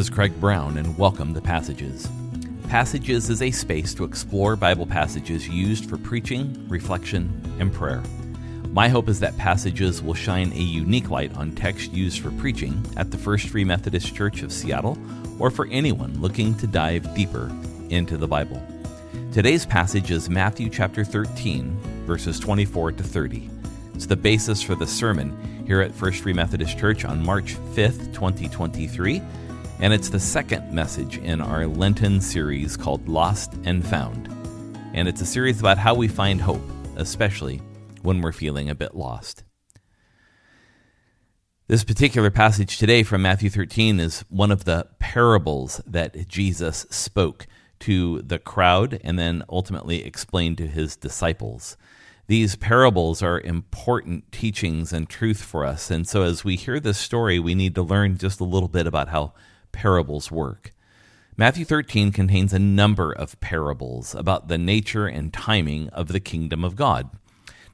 is Craig Brown, and welcome to Passages. Passages is a space to explore Bible passages used for preaching, reflection, and prayer. My hope is that Passages will shine a unique light on text used for preaching at the First Free Methodist Church of Seattle, or for anyone looking to dive deeper into the Bible. Today's passage is Matthew chapter 13, verses 24 to 30. It's the basis for the sermon here at First Free Methodist Church on March 5th, 2023, and it's the second message in our Lenten series called Lost and Found. And it's a series about how we find hope, especially when we're feeling a bit lost. This particular passage today from Matthew 13 is one of the parables that Jesus spoke to the crowd and then ultimately explained to his disciples. These parables are important teachings and truth for us, and so as we hear this story, we need to learn just a little bit about how parables work. Matthew 13 contains a number of parables about the nature and timing of the kingdom of God.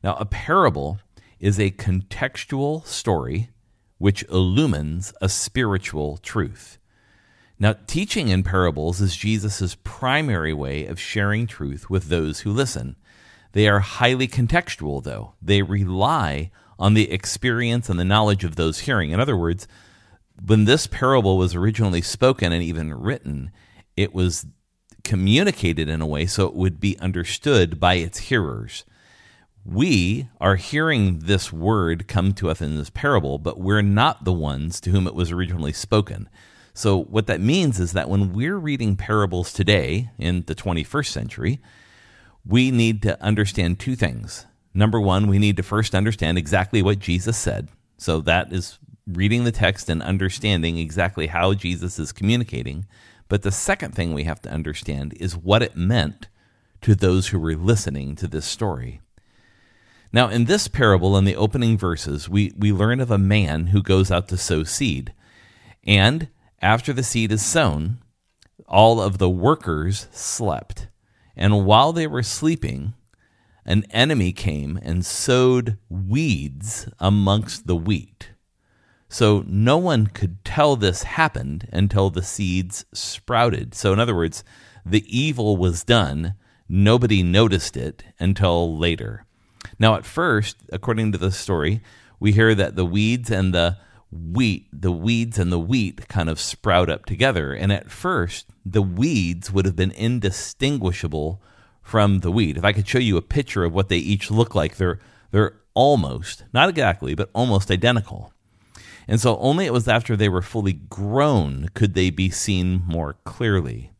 Now, a parable is a contextual story which illumines a spiritual truth. Now, teaching in parables is Jesus' primary way of sharing truth with those who listen. They are highly contextual, though. They rely on the experience and the knowledge of those hearing. In other words, when this parable was originally spoken and even written, it was communicated in a way so it would be understood by its hearers. We are hearing this word come to us in this parable, but we're not the ones to whom it was originally spoken. So what that means is that when we're reading parables today in the 21st century, we need to understand two things. Number one, we need to first understand exactly what Jesus said. So that is reading the text and understanding exactly how Jesus is communicating. But the second thing we have to understand is what it meant to those who were listening to this story. Now, in this parable, in the opening verses, we learn of a man who goes out to sow seed. And after the seed is sown, all of the workers slept. And while they were sleeping, an enemy came and sowed weeds amongst the wheat. So no one could tell this happened until the seeds sprouted. So in other words, the evil was done. Nobody noticed it until later. Now at first, according to the story, we hear that the weeds and the wheat kind of sprout up together. And at first, the weeds would have been indistinguishable from the wheat. If I could show you a picture of what they each look like, they're almost, not exactly, but almost identical. And so only it was after they were fully grown could they be seen more clearly.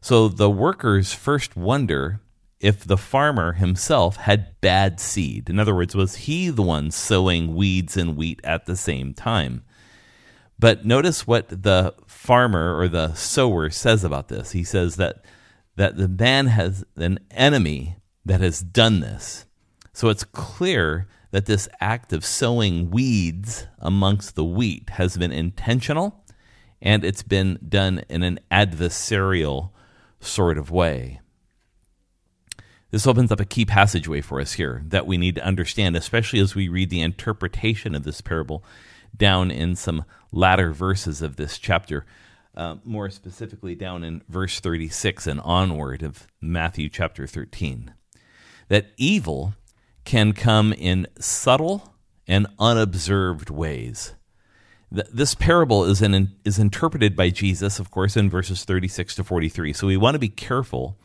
So the workers first wonder if the farmer himself had bad seed. In other words, was he the one sowing weeds and wheat at the same time? But notice what the farmer or the sower says about this. He says that the man has an enemy that has done this. So it's clear that this act of sowing weeds amongst the wheat has been intentional, and it's been done in an adversarial sort of way. This opens up a key passageway for us here that we need to understand, especially as we read the interpretation of this parable down in some latter verses of this chapter, more specifically down in verse 36 and onward of Matthew chapter 13, that evil can come in subtle and unobserved ways. This parable is interpreted by Jesus, of course, in verses 36 to 43, so we want to be careful,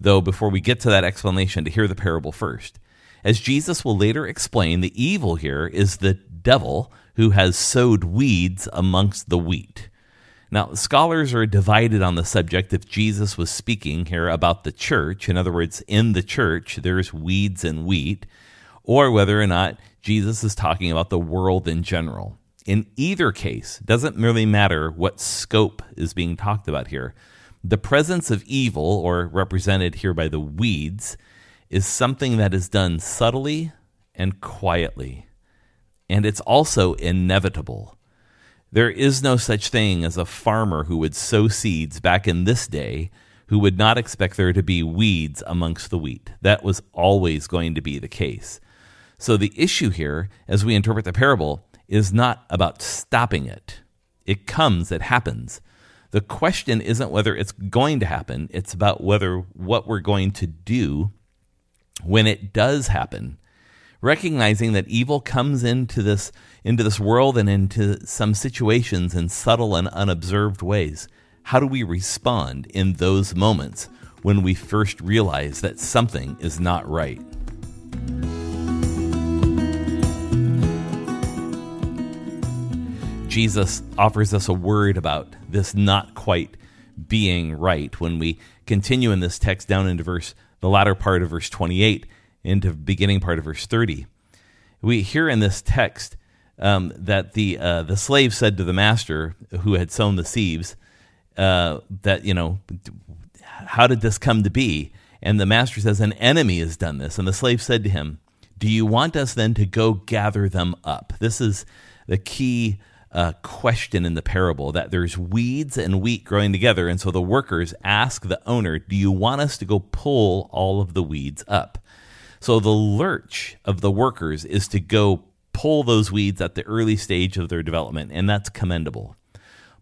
though, before we get to that explanation, to hear the parable first. As Jesus will later explain, the evil here is the devil who has sowed weeds amongst the wheat. Now, scholars are divided on the subject if Jesus was speaking here about the church. In other words, in the church, there's weeds and wheat, or whether or not Jesus is talking about the world in general. In either case, it doesn't really matter what scope is being talked about here. The presence of evil, or represented here by the weeds, is something that is done subtly and quietly, and it's also inevitable. There is no such thing as a farmer who would sow seeds back in this day who would not expect there to be weeds amongst the wheat. That was always going to be the case. So the issue here, as we interpret the parable, is not about stopping it. It comes, it happens. The question isn't whether it's going to happen. It's about whether what we're going to do when it does happen. Recognizing that evil comes into this world and into some situations in subtle and unobserved ways. How do we respond in those moments when we first realize that something is not right? Jesus offers us a word about this not quite being right when we continue in this text down into the latter part of verse 28 into the beginning part of verse 30. We hear in this text that the slave said to the master who had sown the sheaves that, you know, how did this come to be? And the master says, an enemy has done this. And the slave said to him, do you want us then to go gather them up? This is the key question in the parable, that there's weeds and wheat growing together. And so the workers ask the owner, do you want us to go pull all of the weeds up? So the lurch of the workers is to go pull those weeds at the early stage of their development, and that's commendable.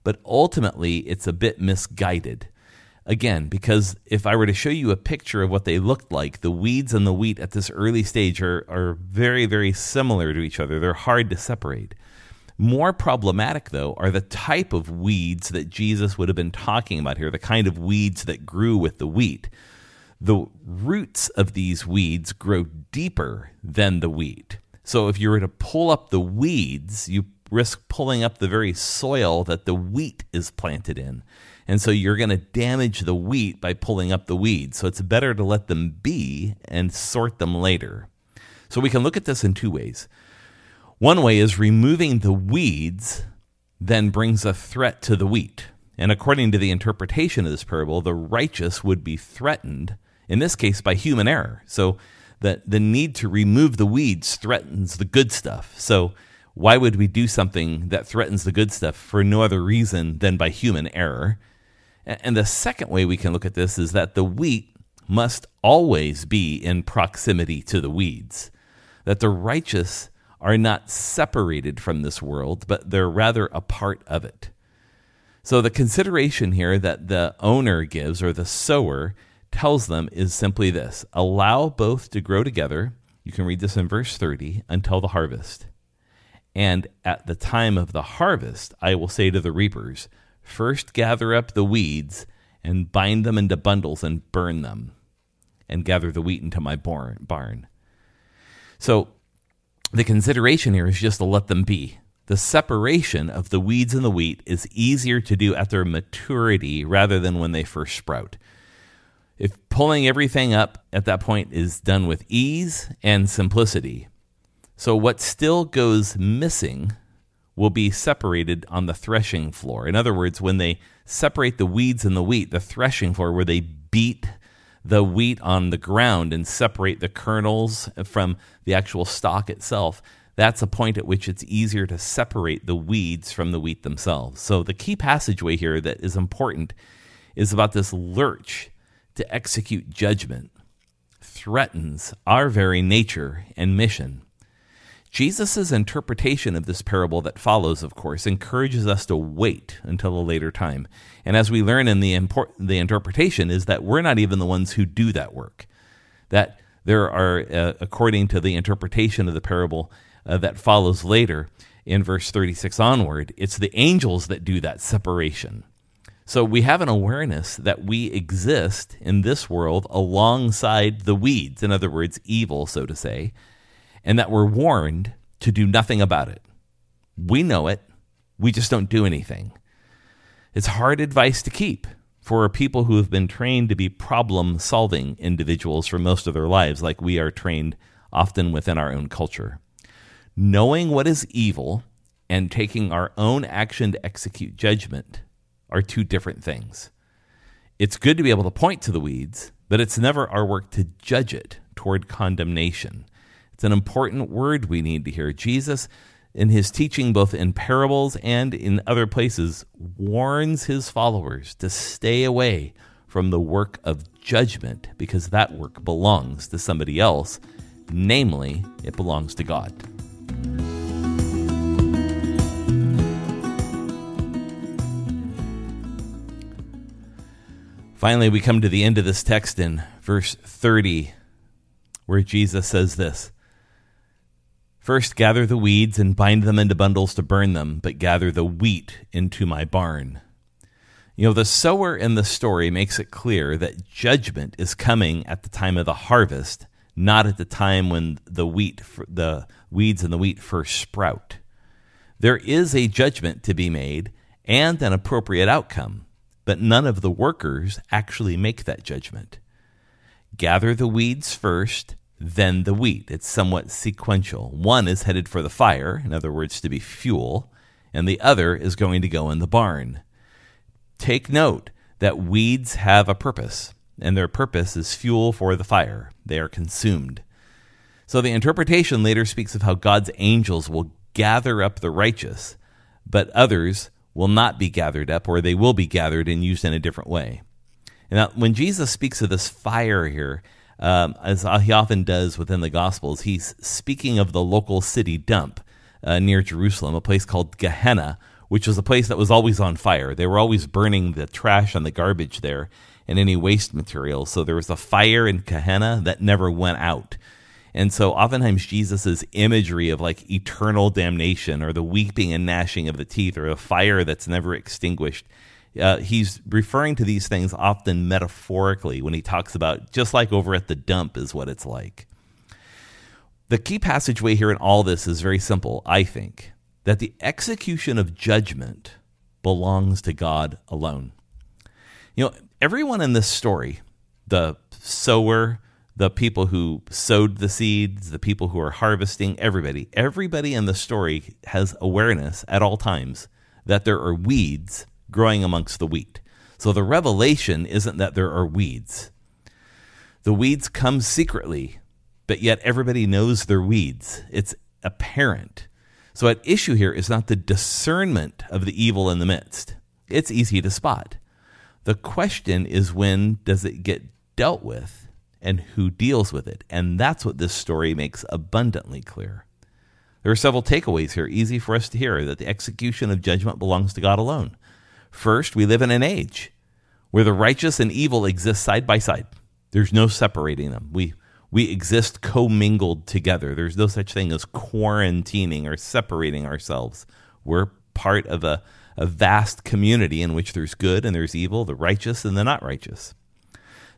But ultimately, it's a bit misguided. Again, because if I were to show you a picture of what they looked like, the weeds and the wheat at this early stage are very, very similar to each other. They're hard to separate. More problematic, though, are the type of weeds that Jesus would have been talking about here, the kind of weeds that grew with the wheat. The roots of these weeds grow deeper than the wheat. So if you were to pull up the weeds, you risk pulling up the very soil that the wheat is planted in. And so you're going to damage the wheat by pulling up the weeds. So it's better to let them be and sort them later. So we can look at this in two ways. One way is removing the weeds then brings a threat to the wheat. And according to the interpretation of this parable, the righteous would be threatened, in this case, by human error. So the need to remove the weeds threatens the good stuff. So why would we do something that threatens the good stuff for no other reason than by human error? And the second way we can look at this is that the wheat must always be in proximity to the weeds, that the righteous are not separated from this world, but they're rather a part of it. So the consideration here that the owner gives, or the sower tells them, is simply this: allow both to grow together, you can read this in verse 30, until the harvest. And at the time of the harvest, I will say to the reapers, first gather up the weeds and bind them into bundles and burn them, and gather the wheat into my barn. So the consideration here is just to let them be. The separation of the weeds and the wheat is easier to do at their maturity rather than when they first sprout. If pulling everything up at that point is done with ease and simplicity. So what still goes missing will be separated on the threshing floor. In other words, when they separate the weeds and the wheat, the threshing floor where they beat the wheat on the ground and separate the kernels from the actual stalk itself, that's a point at which it's easier to separate the weeds from the wheat themselves. So the key passageway here that is important is about this lurch to execute judgment, threatens our very nature and mission. Jesus' interpretation of this parable that follows, of course, encourages us to wait until a later time. And as we learn in the interpretation is that we're not even the ones who do that work. That there are, according to the interpretation of the parable that follows later, in verse 36 onward, it's the angels that do that separation. So we have an awareness that we exist in this world alongside the weeds, in other words, evil, so to say, and that we're warned to do nothing about it. We know it. We just don't do anything. It's hard advice to keep for people who have been trained to be problem-solving individuals for most of their lives, like we are trained often within our own culture. Knowing what is evil and taking our own action to execute judgment are two different things. It's good to be able to point to the weeds, but it's never our work to judge it toward condemnation. It's an important word we need to hear. Jesus, in his teaching, both in parables and in other places, warns his followers to stay away from the work of judgment, because that work belongs to somebody else. Namely, it belongs to God. Finally, we come to the end of this text in verse 30, where Jesus says this: "First gather the weeds and bind them into bundles to burn them, but gather the wheat into my barn." You know, the sower in the story makes it clear that judgment is coming at the time of the harvest, not at the time when the weeds and the wheat first sprout. There is a judgment to be made and an appropriate outcome, but none of the workers actually make that judgment. Gather the weeds first, then the wheat. It's somewhat sequential. One is headed for the fire, in other words, to be fuel, and the other is going to go in the barn. Take note that weeds have a purpose, and their purpose is fuel for the fire. They are consumed. So the interpretation later speaks of how God's angels will gather up the righteous, but others will not be gathered up, or they will be gathered and used in a different way. Now, when Jesus speaks of this fire here, as he often does within the Gospels, he's speaking of the local city dump near Jerusalem, a place called Gehenna, which was a place that was always on fire. They were always burning the trash and the garbage there and any waste material. So there was a fire in Gehenna that never went out. And so oftentimes Jesus' imagery of like eternal damnation or the weeping and gnashing of the teeth or a fire that's never extinguished, he's referring to these things often metaphorically when he talks about just like over at the dump is what it's like. The key passageway here in all this is very simple, I think, that the execution of judgment belongs to God alone. You know, everyone in this story, the sower, the people who sowed the seeds, the people who are harvesting, everybody in the story has awareness at all times that there are weeds growing amongst the wheat. So the revelation isn't that there are weeds. The weeds come secretly, but yet everybody knows they're weeds. It's apparent. So at issue here is not the discernment of the evil in the midst. It's easy to spot. The question is, when does it get dealt with and who deals with it? And that's what this story makes abundantly clear. There are several takeaways here, easy for us to hear, that the execution of judgment belongs to God alone. First, we live in an age where the righteous and evil exist side by side. There's no separating them. We exist commingled together. There's no such thing as quarantining or separating ourselves. We're part of a vast community in which there's good and there's evil, the righteous and the not righteous.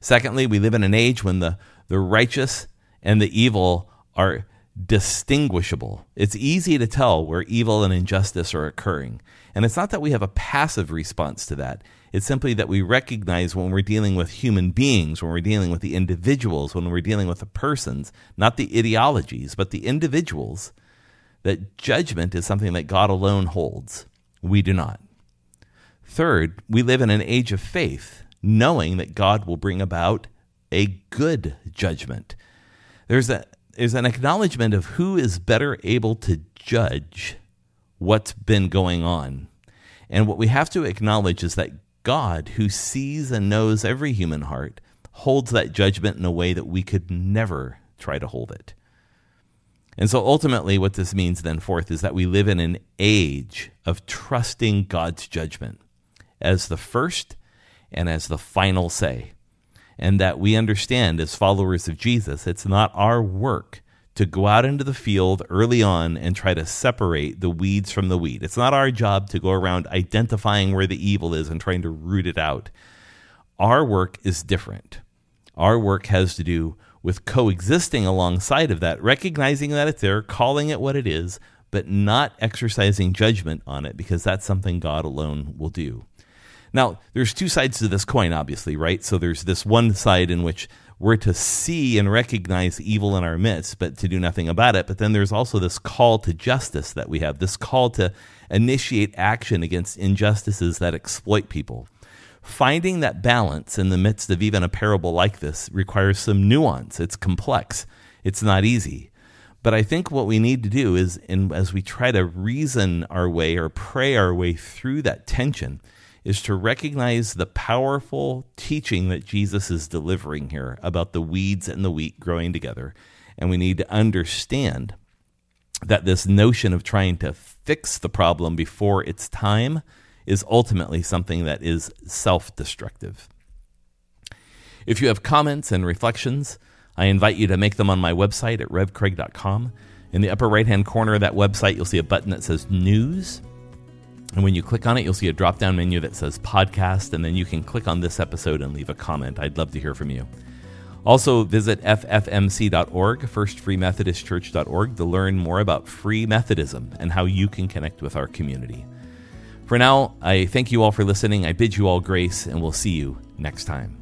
Secondly, we live in an age when the righteous and the evil are distinguishable. It's easy to tell where evil and injustice are occurring. And it's not that we have a passive response to that. It's simply that we recognize when we're dealing with human beings, when we're dealing with the individuals, when we're dealing with the persons, not the ideologies, but the individuals, that judgment is something that God alone holds. We do not. Third, we live in an age of faith, knowing that God will bring about a good judgment. There's an acknowledgement of who is better able to judge what's been going on. And what we have to acknowledge is that God, who sees and knows every human heart, holds that judgment in a way that we could never try to hold it. And so ultimately what this means then, fourth, is that we live in an age of trusting God's judgment as the first and as the final say. And that we understand as followers of Jesus, it's not our work to go out into the field early on and try to separate the weeds from the wheat. It's not our job to go around identifying where the evil is and trying to root it out. Our work is different. Our work has to do with coexisting alongside of that, recognizing that it's there, calling it what it is, but not exercising judgment on it, because that's something God alone will do. Now, there's two sides to this coin, obviously, right? So there's this one side in which we're to see and recognize evil in our midst, but to do nothing about it. But then there's also this call to justice that we have, this call to initiate action against injustices that exploit people. Finding that balance in the midst of even a parable like this requires some nuance. It's complex. It's not easy. But I think what we need to do is, as we try to reason our way or pray our way through that tension, is to recognize the powerful teaching that Jesus is delivering here about the weeds and the wheat growing together. And we need to understand that this notion of trying to fix the problem before it's time is ultimately something that is self-destructive. If you have comments and reflections, I invite you to make them on my website at RevCraig.com. In the upper right-hand corner of that website, you'll see a button that says News. And when you click on it, you'll see a drop-down menu that says Podcast, and then you can click on this episode and leave a comment. I'd love to hear from you. Also, visit ffmc.org, firstfreemethodistchurch.org, to learn more about Free Methodism and how you can connect with our community. For now, I thank you all for listening. I bid you all grace, and we'll see you next time.